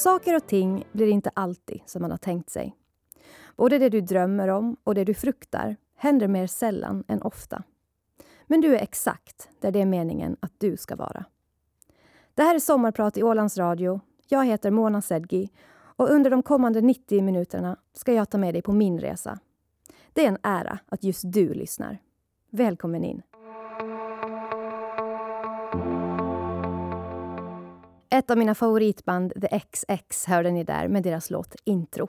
Saker och ting blir inte alltid som man har tänkt sig. Både det du drömmer om och det du fruktar händer mer sällan än ofta. Men du är exakt där det är meningen att du ska vara. Det här är Sommarprat i Ålands Radio. Jag heter Mona Sedghi och under de kommande 90 minuterna ska jag ta med dig på min resa. Det är en ära att just du lyssnar. Välkommen in. Ett av mina favoritband, The XX, hörde ni där med deras låt Intro.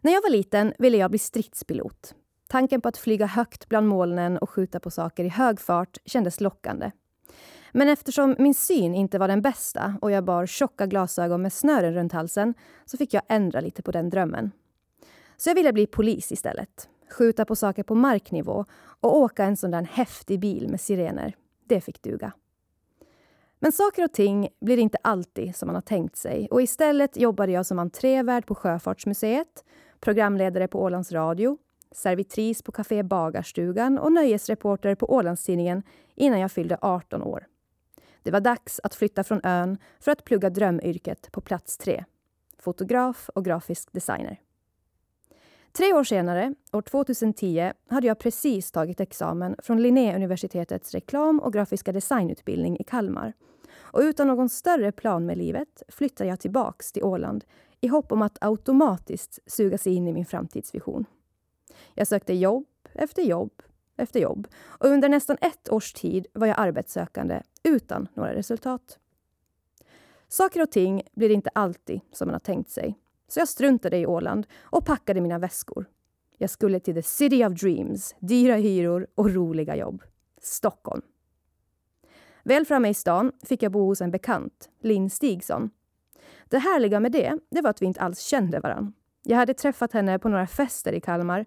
När jag var liten ville jag bli stridspilot. Tanken på att flyga högt bland molnen och skjuta på saker i hög fart kändes lockande. Men eftersom min syn inte var den bästa och jag bar tjocka glasögon med snören runt halsen så fick jag ändra lite på den drömmen. Så jag ville bli polis istället. Skjuta på saker på marknivå och åka en sån där häftig bil med sirener. Det fick duga. Men saker och ting blir inte alltid som man har tänkt sig. Och istället jobbade jag som entrévärd på Sjöfartsmuseet, programledare på Ålands Radio, servitris på Café Bagarstugan och nöjesreporter på Ålandstidningen innan jag fyllde 18 år. Det var dags att flytta från ön för att plugga drömyrket på plats 3. Fotograf och grafisk designer. 3 år senare, år 2010, hade jag precis tagit examen från Linnéuniversitetets reklam- och grafiska designutbildning i Kalmar. Och utan någon större plan med livet flyttade jag tillbaks till Åland i hopp om att automatiskt suga sig in i min framtidsvision. Jag sökte jobb efter jobb efter jobb och under nästan 1 års tid var jag arbetssökande utan några resultat. Saker och ting blir inte alltid som man har tänkt sig. Så jag struntade i Åland och packade mina väskor. Jag skulle till the city of dreams, dyra hyror och roliga jobb. Stockholm. Väl framme i stan fick jag bo hos en bekant, Lin Stigsson. Det härliga med det var att vi inte alls kände varann. Jag hade träffat henne på några fester i Kalmar.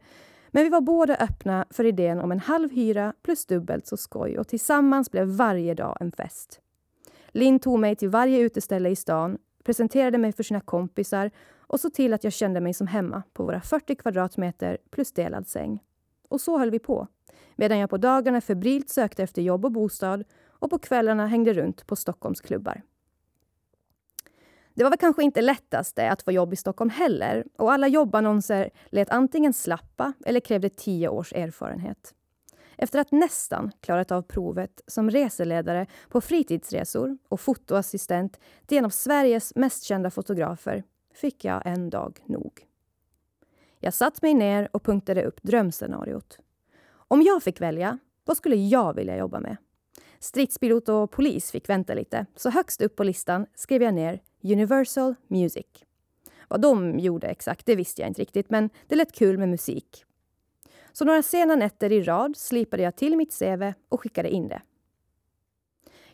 Men vi var båda öppna för idén om en halv hyra plus dubbelt så skoj. Och tillsammans blev varje dag en fest. Lin tog mig till varje uteställe i stan, presenterade mig för sina kompisar och så till att jag kände mig som hemma på våra 40 kvadratmeter plus delad säng. Och så höll vi på, medan jag på dagarna febrilt sökte efter jobb och bostad och på kvällarna hängde runt på Stockholms klubbar. Det var väl kanske inte lättaste att få jobb i Stockholm heller och alla jobbannonser lät antingen slappa eller krävde 10 års erfarenhet. Efter att nästan klarat av provet som reseledare på fritidsresor och fotoassistent till en av Sveriges mest kända fotografer fick jag en dag nog. Jag satt mig ner och punktade upp drömscenariot. Om jag fick välja, vad skulle jag vilja jobba med? Stridspilot och polis fick vänta lite, så högst upp på listan skrev jag ner Universal Music. Vad de gjorde exakt, det visste jag inte riktigt, men det lät kul med musik. Så några sena nätter i rad slipade jag till mitt CV och skickade in det.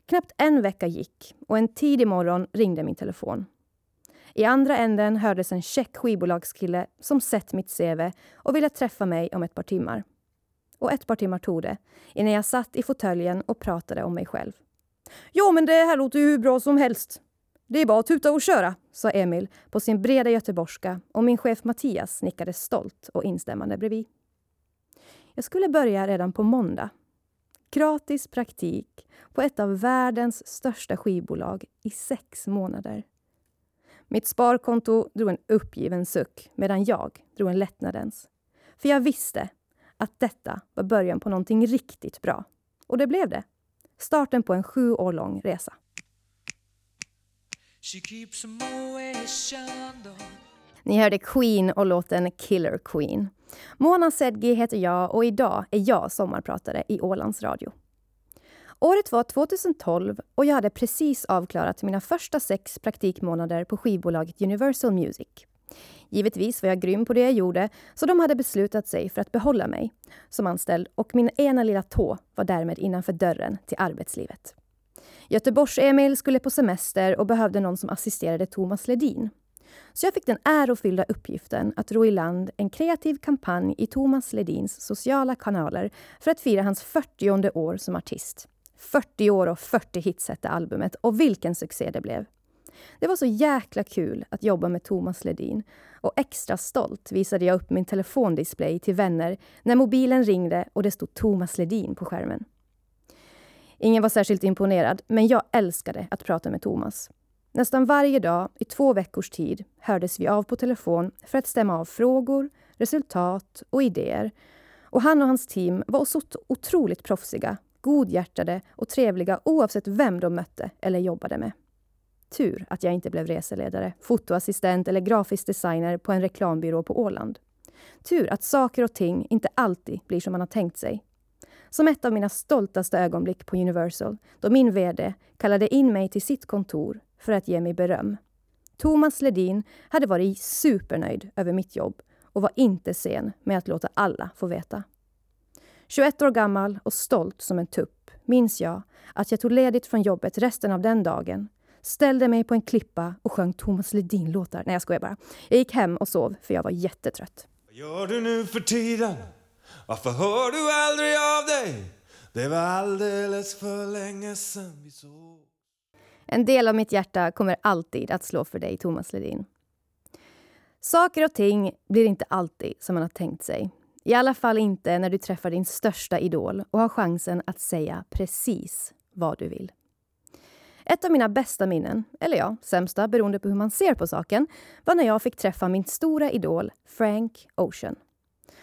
Knappt en vecka gick och en tidig morgon ringde min telefon. I andra änden hördes en tjeck skivbolagskille som sett mitt CV och ville träffa mig om ett par timmar. Och ett par timmar tog det innan jag satt i fåtöljen och pratade om mig själv. Jo, men det här låter ju hur bra som helst. Det är bara att tuta och köra, sa Emil på sin breda göteborgska och min chef Mattias nickade stolt och instämmande bredvid. Jag skulle börja redan på måndag. Gratis praktik på ett av världens största skivbolag i 6 månader. Mitt sparkonto drog en uppgiven suck medan jag drog en lättnadens. För jag visste att detta var början på någonting riktigt bra. Och det blev det. Starten på en 7 år lång resa. Ni hörde Queen och låten Killer Queen. Mona Sedghi heter jag och idag är jag sommarpratare i Ålands Radio. Året var 2012 och jag hade precis avklarat mina första 6 praktikmånader på skivbolaget Universal Music. Givetvis var jag grym på det jag gjorde så de hade beslutat sig för att behålla mig som anställd och min ena lilla tå var därmed innanför dörren till arbetslivet. Göteborgs Emil skulle på semester och behövde någon som assisterade Thomas Ledin. Så jag fick den ärofyllda uppgiften att ro i land en kreativ kampanj i Thomas Ledins sociala kanaler för att fira hans 40:e år som artist. 40 år och 40 hits hette albumet och vilken succé det blev. Det var så jäkla kul att jobba med Thomas Ledin och extra stolt visade jag upp min telefondisplay till vänner när mobilen ringde och det stod Thomas Ledin på skärmen. Ingen var särskilt imponerad men jag älskade att prata med Thomas. Nästan varje dag i 2 veckors tid hördes vi av på telefon för att stämma av frågor, resultat och idéer. Och han och hans team var så otroligt proffsiga, godhjärtade och trevliga oavsett vem de mötte eller jobbade med. Tur att jag inte blev reseledare, fotoassistent eller grafisk designer på en reklambyrå på Åland. Tur att saker och ting inte alltid blir som man har tänkt sig. Som ett av mina stoltaste ögonblick på Universal, då min vd kallade in mig till sitt kontor för att ge mig beröm. Thomas Ledin hade varit supernöjd över mitt jobb och var inte sen med att låta alla få veta. 21 år gammal och stolt som en tupp minns jag att jag tog ledigt från jobbet resten av den dagen, ställde mig på en klippa och sjöng Thomas Ledin-låtar. Nej, jag skojar bara. Jag gick hem och sov för jag var jättetrött. Vad gör du nu för tiden? Varför hör du aldrig av dig? Det var alldeles för länge sedan vi såg. En del av mitt hjärta kommer alltid att slå för dig, Thomas Ledin. Saker och ting blir inte alltid som man har tänkt sig. I alla fall inte när du träffar din största idol och har chansen att säga precis vad du vill. Ett av mina bästa minnen, eller ja, sämsta beroende på hur man ser på saken, var när jag fick träffa min stora idol Frank Ocean.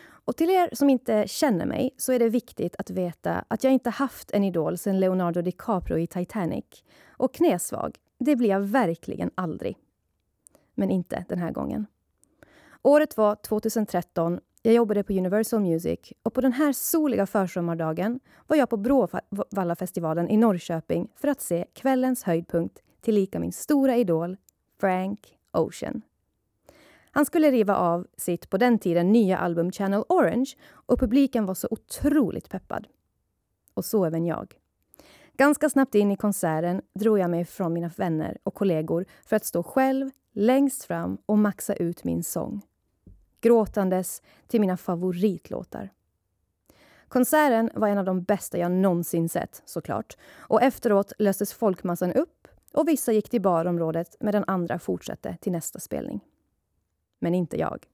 Och till er som inte känner mig så är det viktigt att veta att jag inte haft en idol sedan Leonardo DiCaprio i Titanic. Och knäsvag, det blir jag verkligen aldrig. Men inte den här gången. Året var 2013, jag jobbade på Universal Music och på den här soliga försommardagen var jag på Bråvallafestivalen i Norrköping för att se kvällens höjdpunkt tillika min stora idol Frank Ocean. Han skulle riva av sitt på den tiden nya album Channel Orange och publiken var så otroligt peppad. Och så även jag. Ganska snabbt in i konserten drog jag mig från mina vänner och kollegor för att stå själv längst fram och maxa ut min sång. Gråtandes till mina favoritlåtar. Konserten var en av de bästa jag någonsin sett, såklart. Och efteråt löstes folkmassan upp och vissa gick till barområdet medan andra fortsatte till nästa spelning. Men inte jag.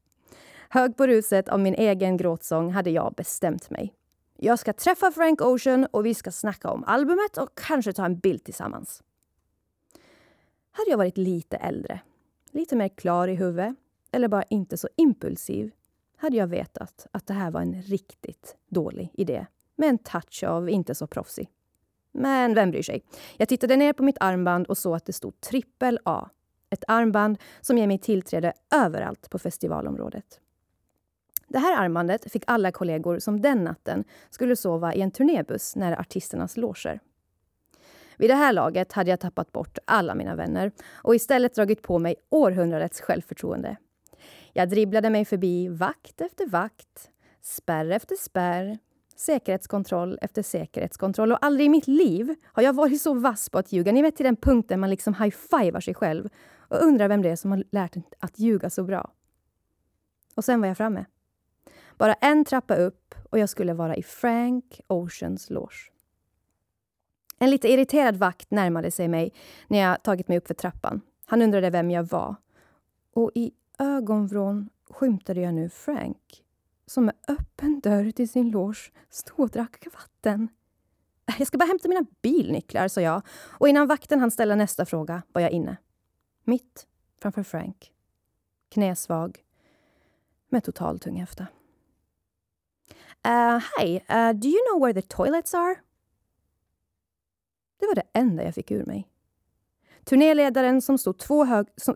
Hög på ruset av min egen gråtsång hade jag bestämt mig. Jag ska träffa Frank Ocean och vi ska snacka om albumet och kanske ta en bild tillsammans. Hade jag varit lite äldre, lite mer klar i huvudet eller bara inte så impulsiv hade jag vetat att det här var en riktigt dålig idé med en touch av inte så proffsig. Men vem bryr sig? Jag tittade ner på mitt armband och såg att det stod trippel A. Ett armband som ger mig tillträde överallt på festivalområdet. Det här armbandet fick alla kollegor som den natten skulle sova i en turnébuss nära artisternas loger. Vid det här laget hade jag tappat bort alla mina vänner och istället dragit på mig århundradets självförtroende. Jag dribblade mig förbi vakt efter vakt, spärr efter spärr, säkerhetskontroll efter säkerhetskontroll och aldrig i mitt liv har jag varit så vass på att ljuga. Ni vet till den punkten man liksom high-fivar sig själv och undrar vem det är som har lärt att ljuga så bra. Och sen var jag framme. Bara en trappa upp och jag skulle vara i Frank Oceans loge. En lite irriterad vakt närmade sig mig när jag tagit mig upp för trappan. Han undrade vem jag var. Och i ögonvrån skymtade jag nu Frank som med öppen dörr till sin loge stod och drack vatten. Jag ska bara hämta mina bilnycklar, sa jag. Och innan vakten hann ställa nästa fråga var jag inne. Mitt framför Frank. Knäsvag. Med total tunghäfta. Hi, do you know where the toilets are? Det var det enda jag fick ur mig. Turnéledaren som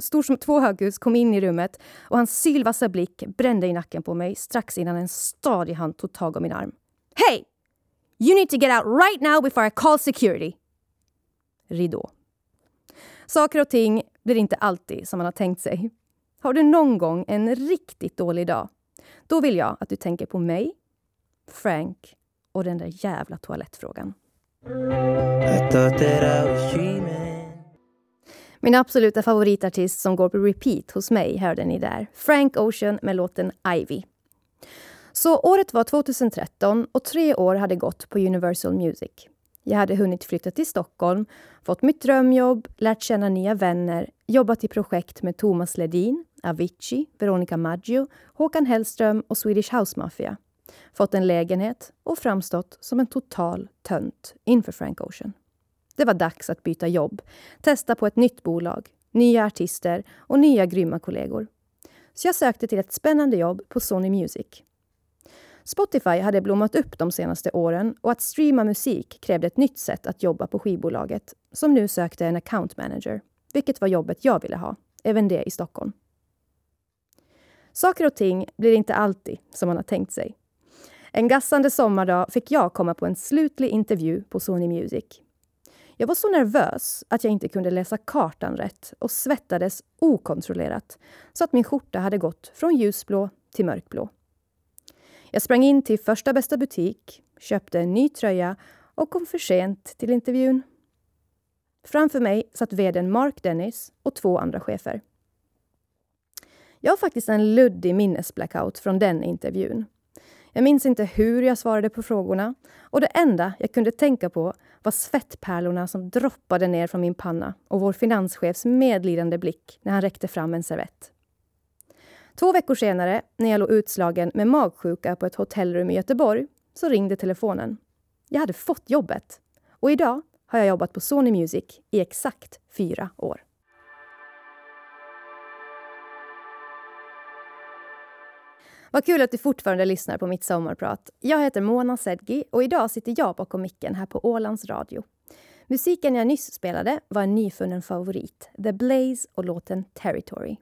stod som två höghus kom in i rummet och hans sylvassa blick brände i nacken på mig strax innan en stadig hand tog tag om min arm. Hey! You need to get out right now before I call security! Ridå. Saker och ting blir inte alltid som man har tänkt sig. Har du någon gång en riktigt dålig dag? Då vill jag att du tänker på mig, Frank och den där jävla toalettfrågan. Min absoluta favoritartist som går på repeat hos mig hörde ni där. Frank Ocean med låten Ivy. Så året var 2013 och 3 år hade gått på Universal Music. Jag hade hunnit flytta till Stockholm, fått mitt drömjobb, lärt känna nya vänner, jobbat i projekt med Thomas Ledin, Avicii, Veronica Maggio, Håkan Hellström och Swedish House Mafia. Fått en lägenhet och framstått som en total tönt inför Frank Ocean. Det var dags att byta jobb, testa på ett nytt bolag, nya artister och nya grymma kollegor. Så jag sökte till ett spännande jobb på Sony Music. Spotify hade blommat upp de senaste åren och att streama musik krävde ett nytt sätt att jobba på skivbolaget som nu sökte en account manager, vilket var jobbet jag ville ha, även det i Stockholm. Saker och ting blir inte alltid som man har tänkt sig. En gassande sommardag fick jag komma på en slutlig intervju på Sony Music. Jag var så nervös att jag inte kunde läsa kartan rätt och svettades okontrollerat så att min skjorta hade gått från ljusblå till mörkblå. Jag sprang in till första bästa butik, köpte en ny tröja och kom för sent till intervjun. Framför mig satt vd:n Mark Dennis och två andra chefer. Jag har faktiskt en luddig minnesblackout från den intervjun. Jag minns inte hur jag svarade på frågorna och det enda jag kunde tänka på var svettpärlorna som droppade ner från min panna och vår finanschefs medlidande blick när han räckte fram en servett. 2 veckor senare, när jag låg utslagen med magsjuka på ett hotellrum i Göteborg, så ringde telefonen. Jag hade fått jobbet och idag har jag jobbat på Sony Music i exakt 4 år. Vad kul att du fortfarande lyssnar på mitt sommarprat. Jag heter Mona Sedghi och idag sitter jag bakom micken här på Ålands Radio. Musiken jag nyss spelade var en nyfunnen favorit, The Blaze och låten Territory.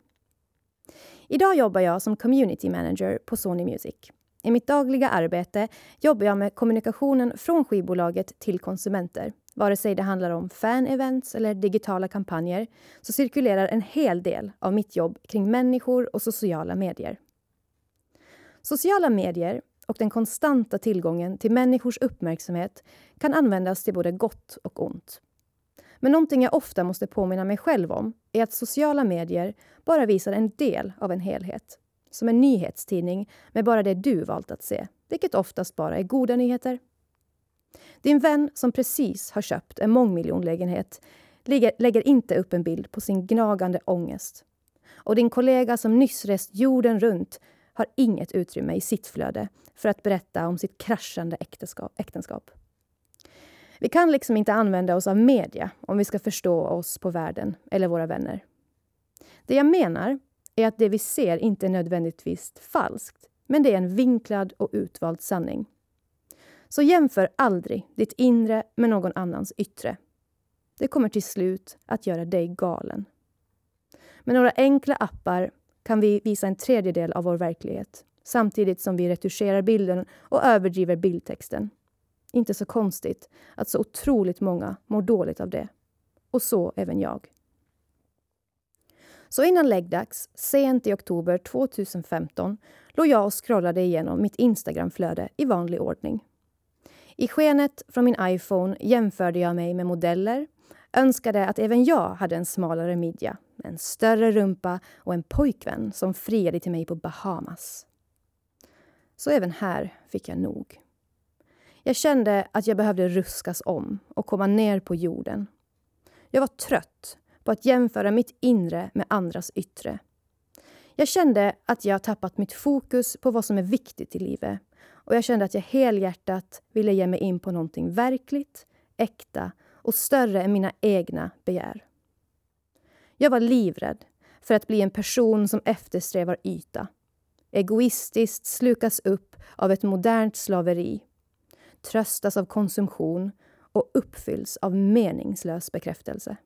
Idag jobbar jag som community manager på Sony Music. I mitt dagliga arbete jobbar jag med kommunikationen från skivbolaget till konsumenter. Vare sig det handlar om fan-events eller digitala kampanjer så cirkulerar en hel del av mitt jobb kring människor och sociala medier. Sociala medier och den konstanta tillgången till människors uppmärksamhet kan användas till både gott och ont. Men någonting jag ofta måste påminna mig själv om är att sociala medier bara visar en del av en helhet. Som en nyhetstidning med bara det du valt att se, vilket oftast bara är goda nyheter. Din vän som precis har köpt en mångmiljonlägenhet lägger inte upp en bild på sin gnagande ångest. Och din kollega som nyss rest jorden runt har inget utrymme i sitt flöde för att berätta om sitt kraschande äktenskap. Vi kan liksom inte använda oss av media om vi ska förstå oss på världen eller våra vänner. Det jag menar är att det vi ser inte är nödvändigtvis falskt, men det är en vinklad och utvald sanning. Så jämför aldrig ditt inre med någon annans yttre. Det kommer till slut att göra dig galen. Med några enkla appar kan vi visa en tredjedel av vår verklighet, samtidigt som vi retuscherar bilden och överdriver bildtexten. Inte så konstigt att så otroligt många mår dåligt av det. Och så även jag. Så innan läggdags, sent i oktober 2015, låg jag och scrollade igenom mitt Instagram-flöde i vanlig ordning. I skenet från min iPhone jämförde jag mig med modeller, önskade att även jag hade en smalare midja, en större rumpa och en pojkvän som friade till mig på Bahamas. Så även här fick jag nog. Jag kände att jag behövde ruskas om och komma ner på jorden. Jag var trött på att jämföra mitt inre med andras yttre. Jag kände att jag tappat mitt fokus på vad som är viktigt i livet. Och jag kände att jag helhjärtat ville ge mig in på någonting verkligt, äkta och större än mina egna begär. Jag var livrädd för att bli en person som eftersträvar yta. Egoistiskt slukas upp av ett modernt slaveri. Tröstas av konsumtion och uppfylls av meningslös bekräftelse.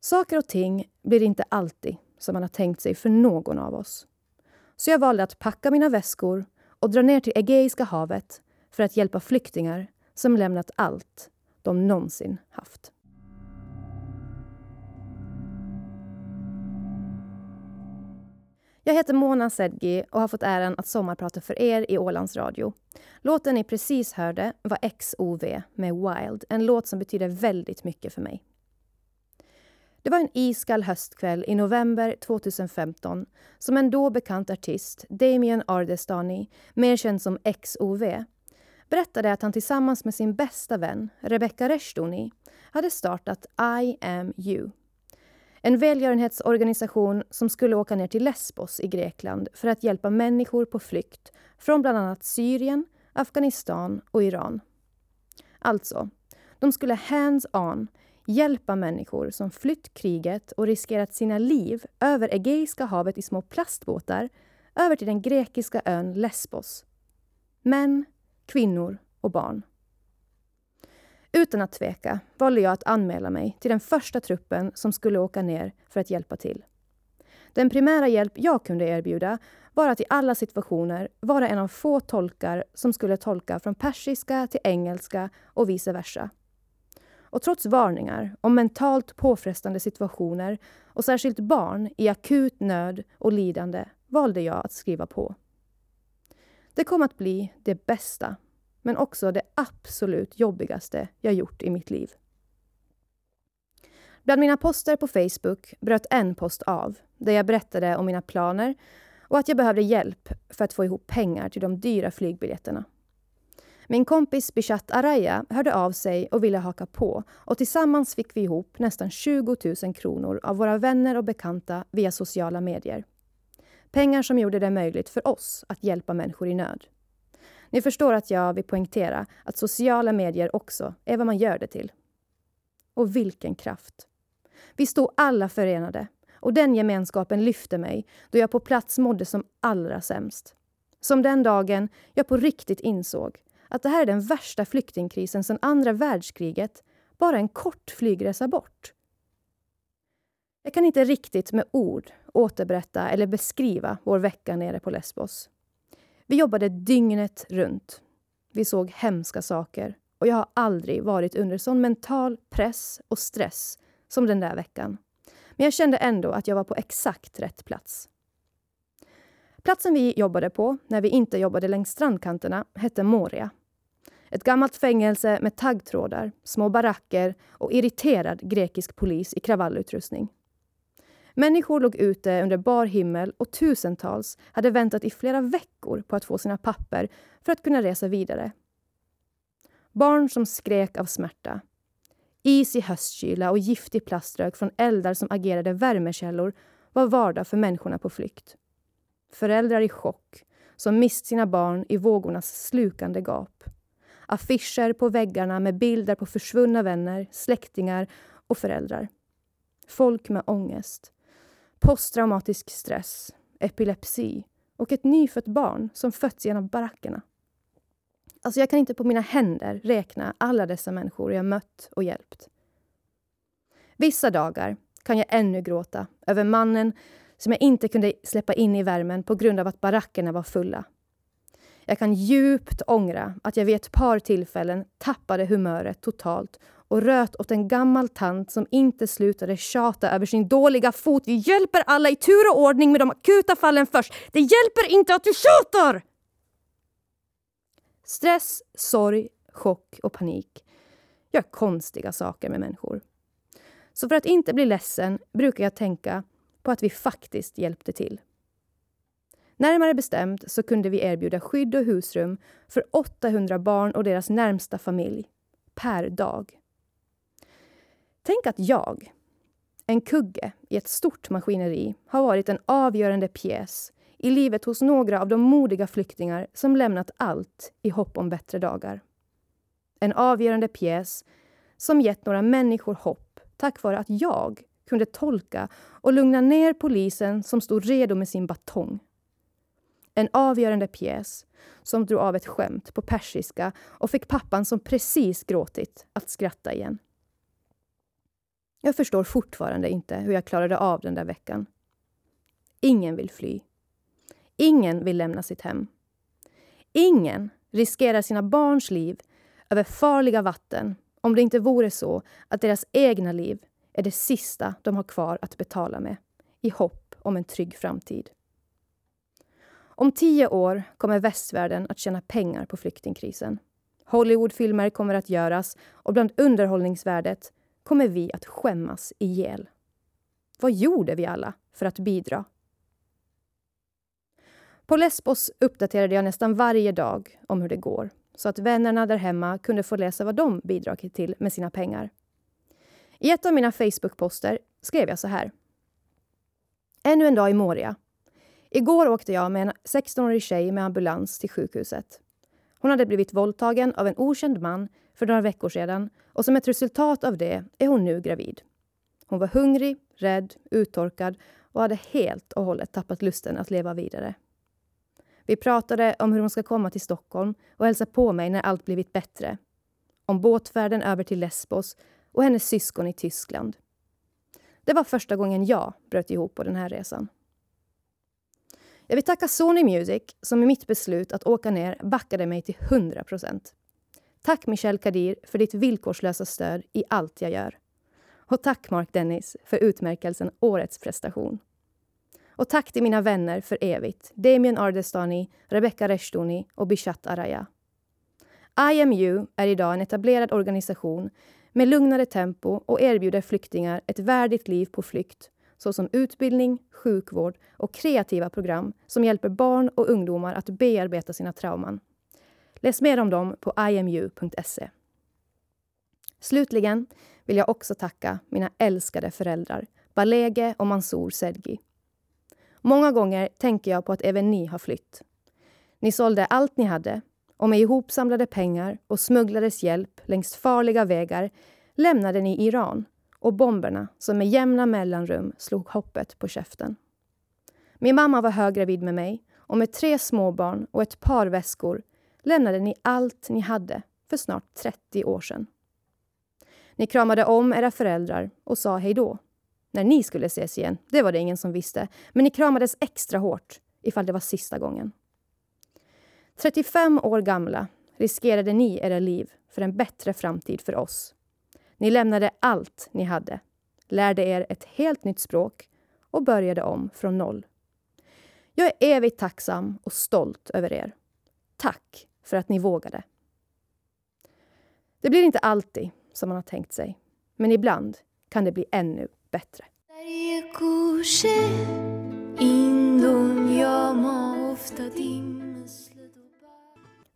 Saker och ting blir inte alltid som man har tänkt sig för någon av oss. Så jag valde att packa mina väskor och dra ner till Egeiska havet för att hjälpa flyktingar som lämnat allt de någonsin haft. Jag heter Mona Sedghi och har fått äran att sommarprata för er i Ålands Radio. Låten ni precis hörde var XOV med Wild, en låt som betyder väldigt mycket för mig. Det var en iskall höstkväll i november 2015 som en då bekant artist, Damien Ardestani, mer känd som XOV, berättade att han tillsammans med sin bästa vän, Rebecca Restoni, hade startat I Am You. En välgörenhetsorganisation som skulle åka ner till Lesbos i Grekland för att hjälpa människor på flykt från bland annat Syrien, Afghanistan och Iran. Alltså, De skulle hands-on hjälpa människor som flytt kriget och riskerat sina liv över Egeiska havet i små plastbåtar över till den grekiska ön Lesbos. Män, kvinnor och barn. Utan att tveka valde jag att anmäla mig till den första truppen som skulle åka ner för att hjälpa till. Den primära hjälp jag kunde erbjuda var att i alla situationer vara en av få tolkar som skulle tolka från persiska till engelska och vice versa. Och trots varningar om mentalt påfrestande situationer och särskilt barn i akut nöd och lidande valde jag att skriva på. Det kom att bli det bästa, men också det absolut jobbigaste jag gjort i mitt liv. Bland mina poster på Facebook bröt en post av där jag berättade om mina planer och att jag behövde hjälp för att få ihop pengar till de dyra flygbiljetterna. Min kompis Bishat Araya hörde av sig och ville haka på och tillsammans fick vi ihop nästan 20 000 kronor av våra vänner och bekanta via sociala medier. Pengar som gjorde det möjligt för oss att hjälpa människor i nöd. Ni förstår att jag vill poängtera att sociala medier också är vad man gör det till. Och vilken kraft! Vi stod alla förenade och den gemenskapen lyfte mig då jag på plats mådde som allra sämst. Som den dagen jag på riktigt insåg att det här är den värsta flyktingkrisen sedan andra världskriget, bara en kort flygresa bort. Jag kan inte riktigt med ord återberätta eller beskriva vår vecka nere på Lesbos. Vi jobbade dygnet runt. Vi såg hemska saker och jag har aldrig varit under sån mental press och stress som den där veckan. Men jag kände ändå att jag var på exakt rätt plats. Platsen vi jobbade på när vi inte jobbade längs strandkanterna hette Moria. Ett gammalt fängelse med taggtrådar, små baracker och irriterad grekisk polis i kravallutrustning. Människor låg ute under bar himmel och tusentals hade väntat i flera veckor på att få sina papper för att kunna resa vidare. Barn som skrek av smärta. Is i höstkyla och giftig plaströk från eldar som agerade värmekällor var vardag för människorna på flykt. Föräldrar i chock som mist sina barn i vågornas slukande gap. Affischer på väggarna med bilder på försvunna vänner, släktingar och föräldrar. Folk med ångest, posttraumatisk stress, epilepsi och ett nyfött barn som fötts genom barackerna. Alltså jag kan inte på mina händer räkna alla dessa människor jag mött och hjälpt. Vissa dagar kan jag ännu gråta över mannen som jag inte kunde släppa in i värmen på grund av att barackerna var fulla. Jag kan djupt ångra att jag vid ett par tillfällen tappade humöret totalt och röt åt en gammal tant som inte slutade tjata över sin dåliga fot. Vi hjälper alla i tur och ordning med de akuta fallen först. Det hjälper inte att du tjatar! Stress, sorg, chock och panik gör konstiga saker med människor. Så för att inte bli ledsen brukar jag tänka på att vi faktiskt hjälpte till. Närmare bestämt så kunde vi erbjuda skydd och husrum för 800 barn och deras närmsta familj per dag. Tänk att jag, en kugge i ett stort maskineri, har varit en avgörande pjäs i livet hos några av de modiga flyktingar som lämnat allt i hopp om bättre dagar. En avgörande pjäs som gett några människor hopp tack vare att jag kunde tolka och lugna ner polisen som stod redo med sin batong. En avgörande pjäs som drog av ett skämt på persiska och fick pappan som precis gråtit att skratta igen. Jag förstår fortfarande inte hur jag klarade av den där veckan. Ingen vill fly. Ingen vill lämna sitt hem. Ingen riskerar sina barns liv över farliga vatten om det inte vore så att deras egna liv är det sista de har kvar att betala med i hopp om en trygg framtid. Om 10 år kommer västvärlden att tjäna pengar på flyktingkrisen. Hollywoodfilmer kommer att göras och bland underhållningsvärdet kommer vi att skämmas ihjäl. Vad gjorde vi alla för att bidra? På Lesbos uppdaterade jag nästan varje dag om hur det går så att vännerna där hemma kunde få läsa vad de bidragit till med sina pengar. I ett av mina Facebook-poster skrev jag så här. Ännu en dag i Moria. Igår åkte jag med en 16-årig tjej med ambulans till sjukhuset. Hon hade blivit våldtagen av en okänd man för några veckor sedan och som ett resultat av det är hon nu gravid. Hon var hungrig, rädd, uttorkad och hade helt och hållet tappat lusten att leva vidare. Vi pratade om hur hon ska komma till Stockholm och hälsa på mig när allt blivit bättre. Om båtfärden över till Lesbos och hennes syskon i Tyskland. Det var första gången jag bröt ihop på den här resan. Jag vill tacka Sony Music som i mitt beslut att åka ner backade mig till 100%. Tack Michael Kadir för ditt villkorslösa stöd i allt jag gör. Och tack Mark Dennis för utmärkelsen Årets prestation. Och tack till mina vänner för evigt. Damien Ardestani, Rebecca Restoni och Bishat Araya. I Am You är idag en etablerad organisation med lugnare tempo och erbjuder flyktingar ett värdigt liv på flykt, såsom utbildning, sjukvård och kreativa program som hjälper barn och ungdomar att bearbeta sina trauman. Läs mer om dem på iamu.se. Slutligen vill jag också tacka mina älskade föräldrar, Balege och Mansour Sedghi. Många gånger tänker jag på att även ni har flytt. Ni sålde allt ni hade och med ihopsamlade pengar och smugglades hjälp längs farliga vägar lämnade ni Iran och bomberna som med jämna mellanrum slog hoppet på käften. Min mamma var höggravid med mig och med 3 småbarn och ett par väskor lämnade ni allt ni hade för snart 30 år sedan. Ni kramade om era föräldrar och sa hej då. När ni skulle ses igen, det var det ingen som visste, men ni kramades extra hårt ifall det var sista gången. 35 år gamla riskerade ni era liv för en bättre framtid för oss. Ni lämnade allt ni hade, lärde er ett helt nytt språk och började om från noll. Jag är evigt tacksam och stolt över er. Tack för att ni vågade. Det blir inte alltid som man har tänkt sig, men ibland kan det bli ännu bättre.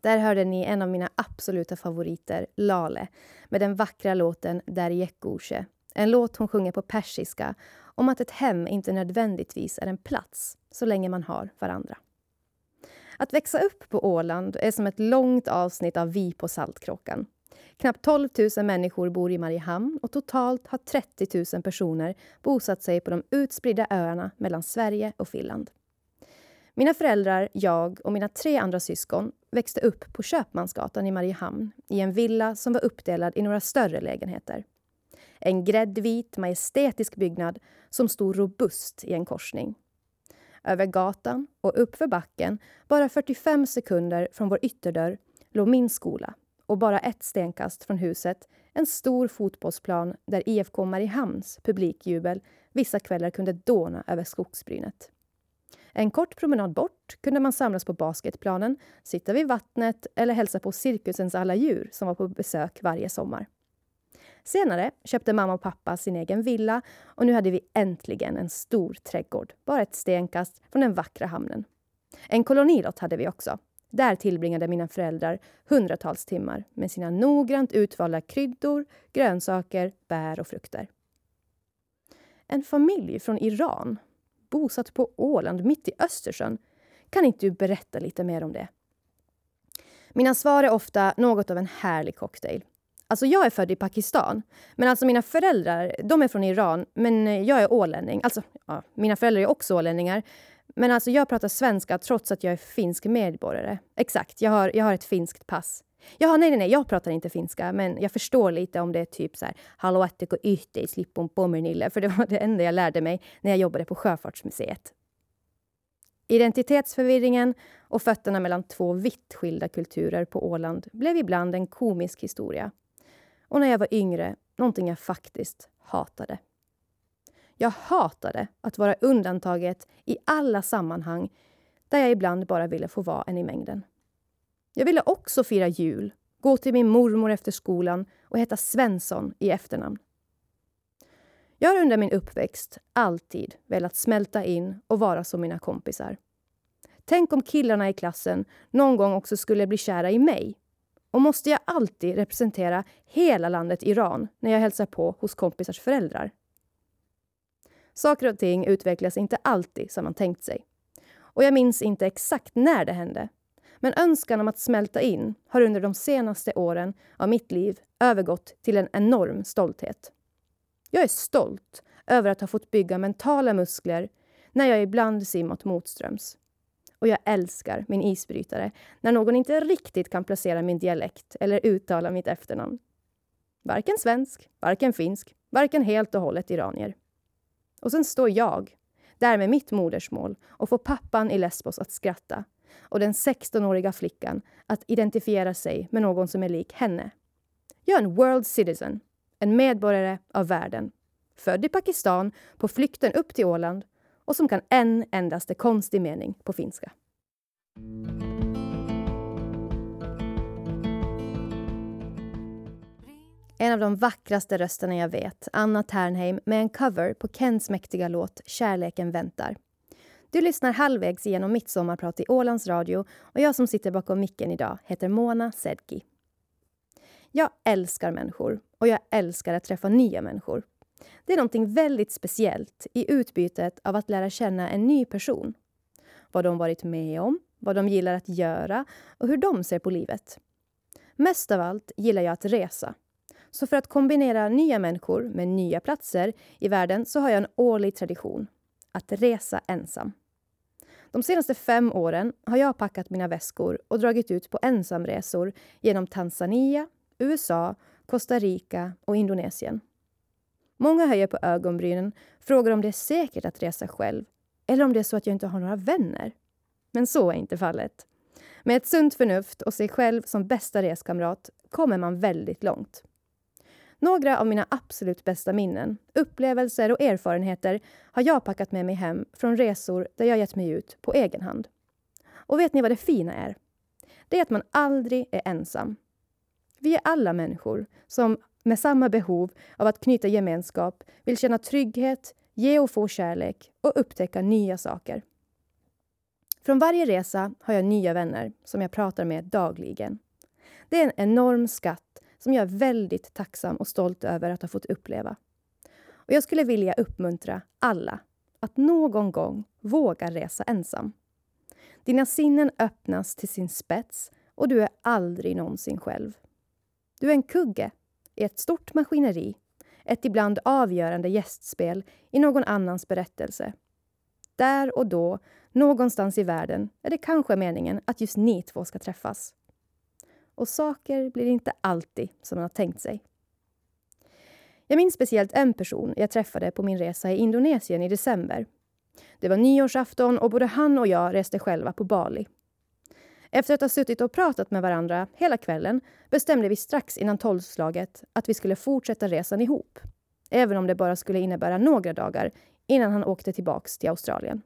Där hörde ni en av mina absoluta favoriter, Lale, med den vackra låten Darje Kushe. En låt hon sjunger på persiska om att ett hem inte nödvändigtvis är en plats så länge man har varandra. Att växa upp på Åland är som ett långt avsnitt av Vi på Saltkråkan. Knappt 12 000 människor bor i Mariehamn och totalt har 30 000 personer bosatt sig på de utspridda öarna mellan Sverige och Finland. Mina föräldrar, jag och mina 3 andra syskon växte upp på Köpmansgatan i Mariehamn i en villa som var uppdelad i några större lägenheter. En gräddvit, majestätisk byggnad som stod robust i en korsning. Över gatan och uppför backen, bara 45 sekunder från vår ytterdörr, låg min skola. Och bara ett stenkast från huset, en stor fotbollsplan där IFK Mariehamns publikjubel vissa kvällar kunde dåna över skogsbrynet. En kort promenad bort kunde man samlas på basketplanen, sitta vid vattnet eller hälsa på cirkusens alla djur som var på besök varje sommar. Senare köpte mamma och pappa sin egen villa och nu hade vi äntligen en stor trädgård, bara ett stenkast från den vackra hamnen. En kolonilott hade vi också. Där tillbringade mina föräldrar hundratals timmar med sina noggrant utvalda kryddor, grönsaker, bär och frukter. En familj från Iran, bosatt på Åland mitt i Östersjön, kan inte du berätta lite mer om det? Mina svar är ofta något av en härlig cocktail. Alltså jag är född i Pakistan, men alltså mina föräldrar, de är från Iran, men jag är ålänning. Alltså ja, mina föräldrar är också ålänningar. Men alltså jag pratar svenska trots att jag är finsk medborgare. Exakt, jag har ett finskt pass. Nej, jag pratar inte finska. Men jag förstår lite om det är typ så här halloattek och ytte i slippon på mernille. För det var det enda jag lärde mig när jag jobbade på Sjöfartsmuseet. Identitetsförvirringen och fötterna mellan 2 vitt skilda kulturer på Åland blev ibland en komisk historia. Och när jag var yngre, någonting jag faktiskt hatade. Jag hatade att vara undantaget i alla sammanhang där jag ibland bara ville få vara en i mängden. Jag ville också fira jul, gå till min mormor efter skolan och heta Svensson i efternamn. Jag har under min uppväxt alltid velat smälta in och vara som mina kompisar. Tänk om killarna i klassen någon gång också skulle bli kära i mig. Och måste jag alltid representera hela landet Iran när jag hälsar på hos kompisars föräldrar? Saker och ting utvecklas inte alltid som man tänkt sig. Och jag minns inte exakt när det hände. Men önskan om att smälta in har under de senaste åren av mitt liv övergått till en enorm stolthet. Jag är stolt över att ha fått bygga mentala muskler när jag ibland simmat motströms. Och jag älskar min isbrytare när någon inte riktigt kan placera min dialekt eller uttala mitt efternamn. Varken svensk, varken finsk, varken helt och hållet iranier. Och sen står jag där med mitt modersmål och får pappan i Lesbos att skratta och den 16-åriga flickan att identifiera sig med någon som är lik henne. Jag är en world citizen, en medborgare av världen, född i Pakistan på flykten upp till Åland och som kan en endaste konstig mening på finska. En av de vackraste rösterna jag vet, Anna Ternheim, med en cover på Kents mäktiga låt Kärleken väntar. Du lyssnar halvvägs igenom mitt sommarprat i Ålands Radio och jag som sitter bakom micken idag heter Mona Sedghi. Jag älskar människor och jag älskar att träffa nya människor. Det är någonting väldigt speciellt i utbytet av att lära känna en ny person. Vad de varit med om, vad de gillar att göra och hur de ser på livet. Mest av allt gillar jag att resa. Så för att kombinera nya människor med nya platser i världen så har jag en årlig tradition. Att resa ensam. De senaste 5 åren har jag packat mina väskor och dragit ut på ensamresor genom Tanzania, USA, Costa Rica och Indonesien. Många höjer på ögonbrynen, frågar om det är säkert att resa själv eller om det är så att jag inte har några vänner. Men så är inte fallet. Med ett sunt förnuft och sig själv som bästa reskamrat kommer man väldigt långt. Några av mina absolut bästa minnen, upplevelser och erfarenheter har jag packat med mig hem från resor där jag gett mig ut på egen hand. Och vet ni vad det fina är? Det är att man aldrig är ensam. Vi är alla människor som med samma behov av att knyta gemenskap vill känna trygghet, ge och få kärlek och upptäcka nya saker. Från varje resa har jag nya vänner som jag pratar med dagligen. Det är en enorm skatt som jag är väldigt tacksam och stolt över att ha fått uppleva. Och jag skulle vilja uppmuntra alla att någon gång våga resa ensam. Dina sinnen öppnas till sin spets och du är aldrig någonsin själv. Du är en kugge i ett stort maskineri, ett ibland avgörande gästspel i någon annans berättelse. Där och då, någonstans i världen, är det kanske meningen att just ni två ska träffas. Och saker blir inte alltid som man har tänkt sig. Jag minns speciellt en person jag träffade på min resa i Indonesien i december. Det var nyårsafton och både han och jag reste själva på Bali. Efter att ha suttit och pratat med varandra hela kvällen bestämde vi strax innan 12-slaget att vi skulle fortsätta resan ihop. Även om det bara skulle innebära några dagar innan han åkte tillbaks till Australien.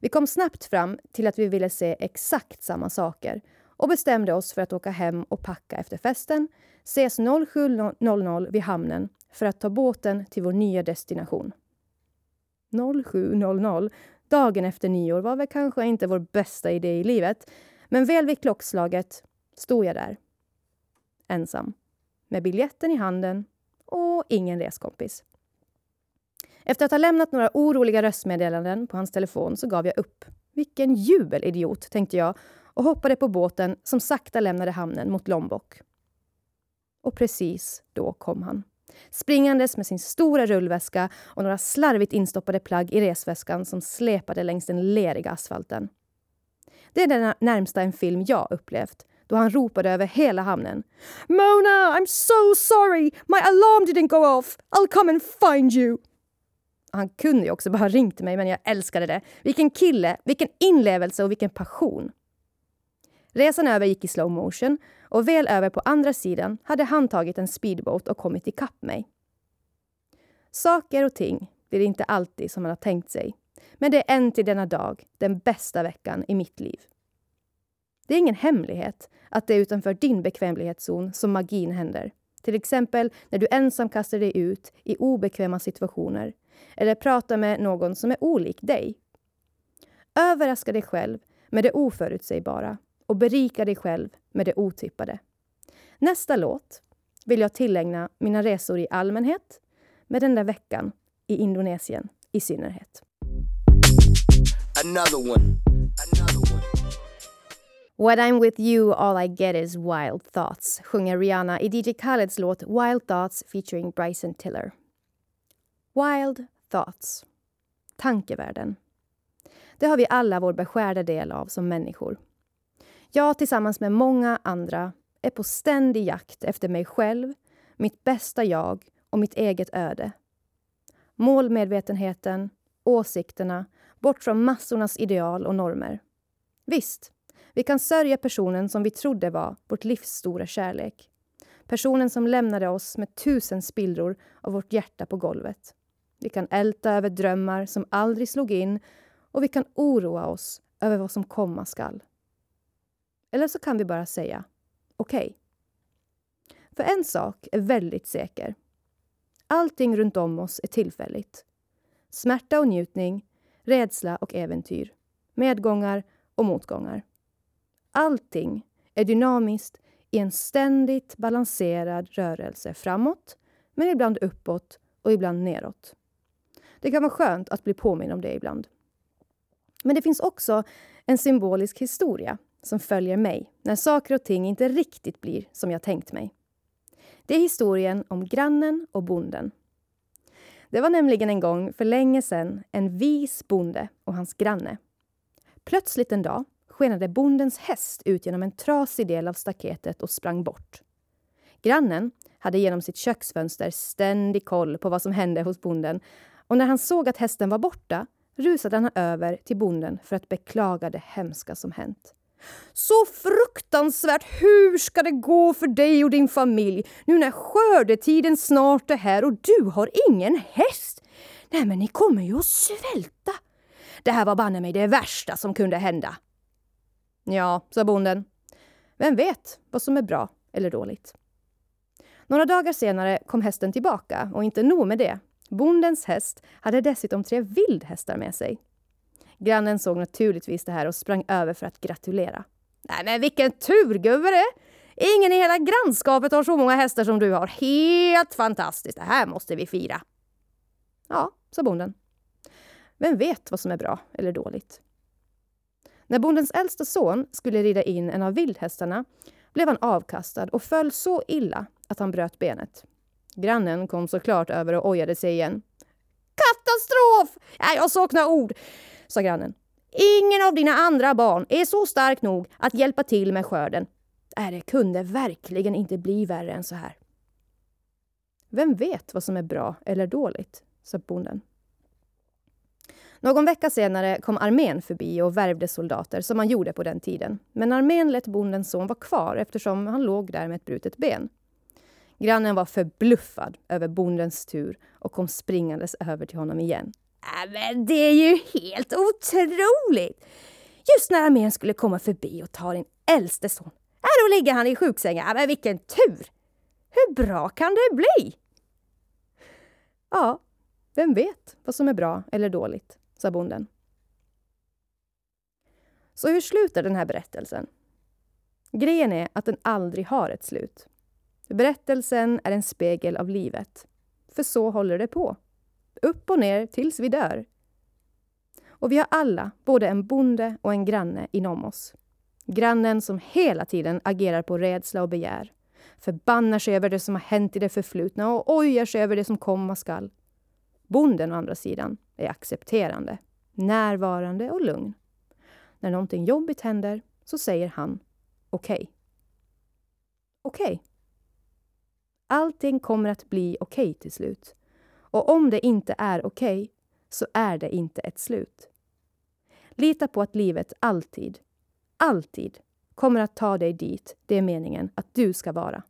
Vi kom snabbt fram till att vi ville se exakt samma saker och bestämde oss för att åka hem och packa efter festen, ses 07.00 vid hamnen för att ta båten till vår nya destination. 07.00, dagen efter nyår, var väl kanske inte vår bästa idé i livet, men väl vid klockslaget stod jag där, ensam, med biljetten i handen och ingen reskompis. Efter att ha lämnat några oroliga röstmeddelanden på hans telefon så gav jag upp. Vilken jubelidiot, tänkte jag, och hoppade på båten som sakta lämnade hamnen mot Lombok. Och precis då kom han. Springandes med sin stora rullväska och några slarvigt instoppade plagg i resväskan som släpade längs den leriga asfalten. Det är den närmsta en film jag upplevt, då han ropade över hela hamnen. Mona, I'm so sorry! My alarm didn't go off! I'll come and find you! Han kunde ju också bara ringt mig, men jag älskade det. Vilken kille, vilken inlevelse och vilken passion! Resan över gick i slow motion och väl över på andra sidan hade han tagit en speedboat och kommit ikapp mig. Saker och ting blir inte alltid som man har tänkt sig. Men det är än till denna dag den bästa veckan i mitt liv. Det är ingen hemlighet att det är utanför din bekvämlighetszon som magin händer. Till exempel när du ensam kastar dig ut i obekväma situationer eller pratar med någon som är olik dig. Överraska dig själv med det oförutsägbara. Och berika dig själv med det otippade. Nästa låt vill jag tillägna mina resor i allmänhet. Med den där veckan i Indonesien i synnerhet. When I'm with you, all I get is wild thoughts, sjunger Rihanna i DJ Khaleds låt Wild Thoughts featuring Bryson Tiller. Wild thoughts. Tankevärlden. Det har vi alla vår beskärda del av som människor. Jag tillsammans med många andra är på ständig jakt efter mig själv, mitt bästa jag och mitt eget öde. Målmedvetenheten, åsikterna, bort från massornas ideal och normer. Visst, vi kan sörja personen som vi trodde var vårt livs stora kärlek. Personen som lämnade oss med 1000 spillror av vårt hjärta på golvet. Vi kan älta över drömmar som aldrig slog in och vi kan oroa oss över vad som komma skall. Eller så kan vi bara säga, okej. För en sak är väldigt säker. Allting runt om oss är tillfälligt. Smärta och njutning, rädsla och äventyr, medgångar och motgångar. Allting är dynamiskt i en ständigt balanserad rörelse framåt, men ibland uppåt och ibland neråt. Det kan vara skönt att bli påminn om det ibland. Men det finns också en symbolisk historia som följer mig när saker och ting inte riktigt blir som jag tänkt mig. Det är historien om grannen och bonden. Det var nämligen en gång för länge sedan en vis bonde och hans granne. Plötsligt en dag skenade bondens häst ut genom en trasig del av staketet och sprang bort. Grannen hade genom sitt köksfönster ständig koll på vad som hände hos bonden och när han såg att hästen var borta rusade han över till bonden för att beklaga det hemska som hänt. Så fruktansvärt, hur ska det gå för dig och din familj nu när skördetiden snart är här och du har ingen häst? Nej, men ni kommer ju att svälta. Det här var banne mig det värsta som kunde hända. Ja, sa bonden. Vem vet vad som är bra eller dåligt? Några dagar senare kom hästen tillbaka och inte nog med det. Bondens häst hade dessutom 3 vildhästar med sig. Grannen såg naturligtvis det här och sprang över för att gratulera. Nej, men vilken tur, gubbe det! Ingen i hela grannskapet har så många hästar som du har. Helt fantastiskt, det här måste vi fira. Ja, sa bonden. Vem vet vad som är bra eller dåligt? När bondens äldsta son skulle rida in en av vildhästarna blev han avkastad och föll så illa att han bröt benet. Grannen kom såklart över och ojade sig igen. Katastrof! Nej, jag saknar ord, sa grannen. Ingen av dina andra barn är så stark nog att hjälpa till med skörden. Det kunde verkligen inte bli värre än så här. Vem vet vad som är bra eller dåligt, sa bonden. Någon vecka senare kom armén förbi och värvde soldater som man gjorde på den tiden. Men armén lät bondens son vara kvar eftersom han låg där med ett brutet ben. Grannen var förbluffad över bondens tur och kom springandes över till honom igen. Men det är ju helt otroligt! Just när armén skulle komma förbi och ta din äldste son. Då ligger han i sjuksängen. Men vilken tur! Hur bra kan det bli? Ja, vem vet vad som är bra eller dåligt, sa bonden. Så hur slutar den här berättelsen? Grejen är att den aldrig har ett slut. Berättelsen är en spegel av livet. För så håller det på. Upp och ner tills vi dör. Och vi har alla både en bonde och en granne inom oss. Grannen som hela tiden agerar på rädsla och begär. Förbannar sig över det som har hänt i det förflutna och ojar sig över det som komma skall. Bonden å andra sidan är accepterande, närvarande och lugn. När någonting jobbigt händer så säger han okej. Okej. Allting kommer att bli okej till slut. Och om det inte är okej så är det inte ett slut. Lita på att livet alltid kommer att ta dig dit det är meningen att du ska vara.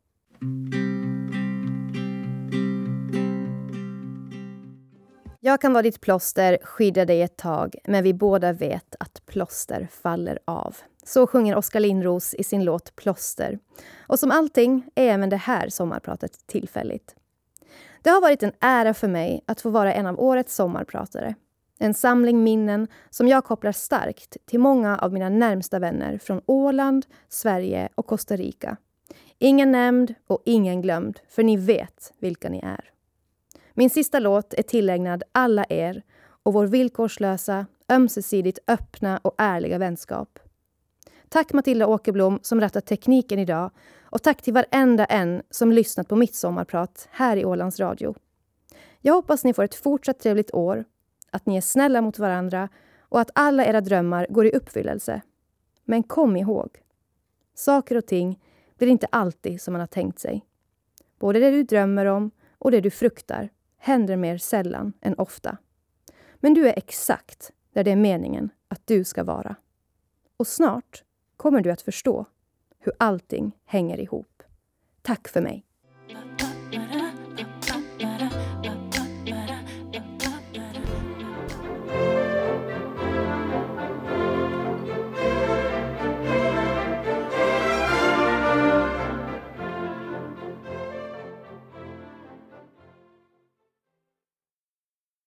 Jag kan vara ditt plåster, skydda dig ett tag, men vi båda vet att plåster faller av. Så sjunger Oskar Lindros i sin låt Plåster. Och som allting är även det här sommarpratet tillfälligt. Det har varit en ära för mig att få vara en av årets sommarpratare. En samling minnen som jag kopplar starkt till många av mina närmsta vänner från Åland, Sverige och Costa Rica. Ingen nämnd och ingen glömd, för ni vet vilka ni är. Min sista låt är tillägnad alla er och vår villkorslösa, ömsesidigt öppna och ärliga vänskap. Tack Matilda Åkerblom som rättat tekniken idag. Och tack till varenda en som lyssnat på mitt sommarprat här i Ålands Radio. Jag hoppas ni får ett fortsatt trevligt år, att ni är snälla mot varandra och att alla era drömmar går i uppfyllelse. Men kom ihåg, saker och ting blir inte alltid som man har tänkt sig. Både det du drömmer om och det du fruktar händer mer sällan än ofta. Men du är exakt där det är meningen att du ska vara. Och snart kommer du att förstå hur allting hänger ihop. Tack för mig.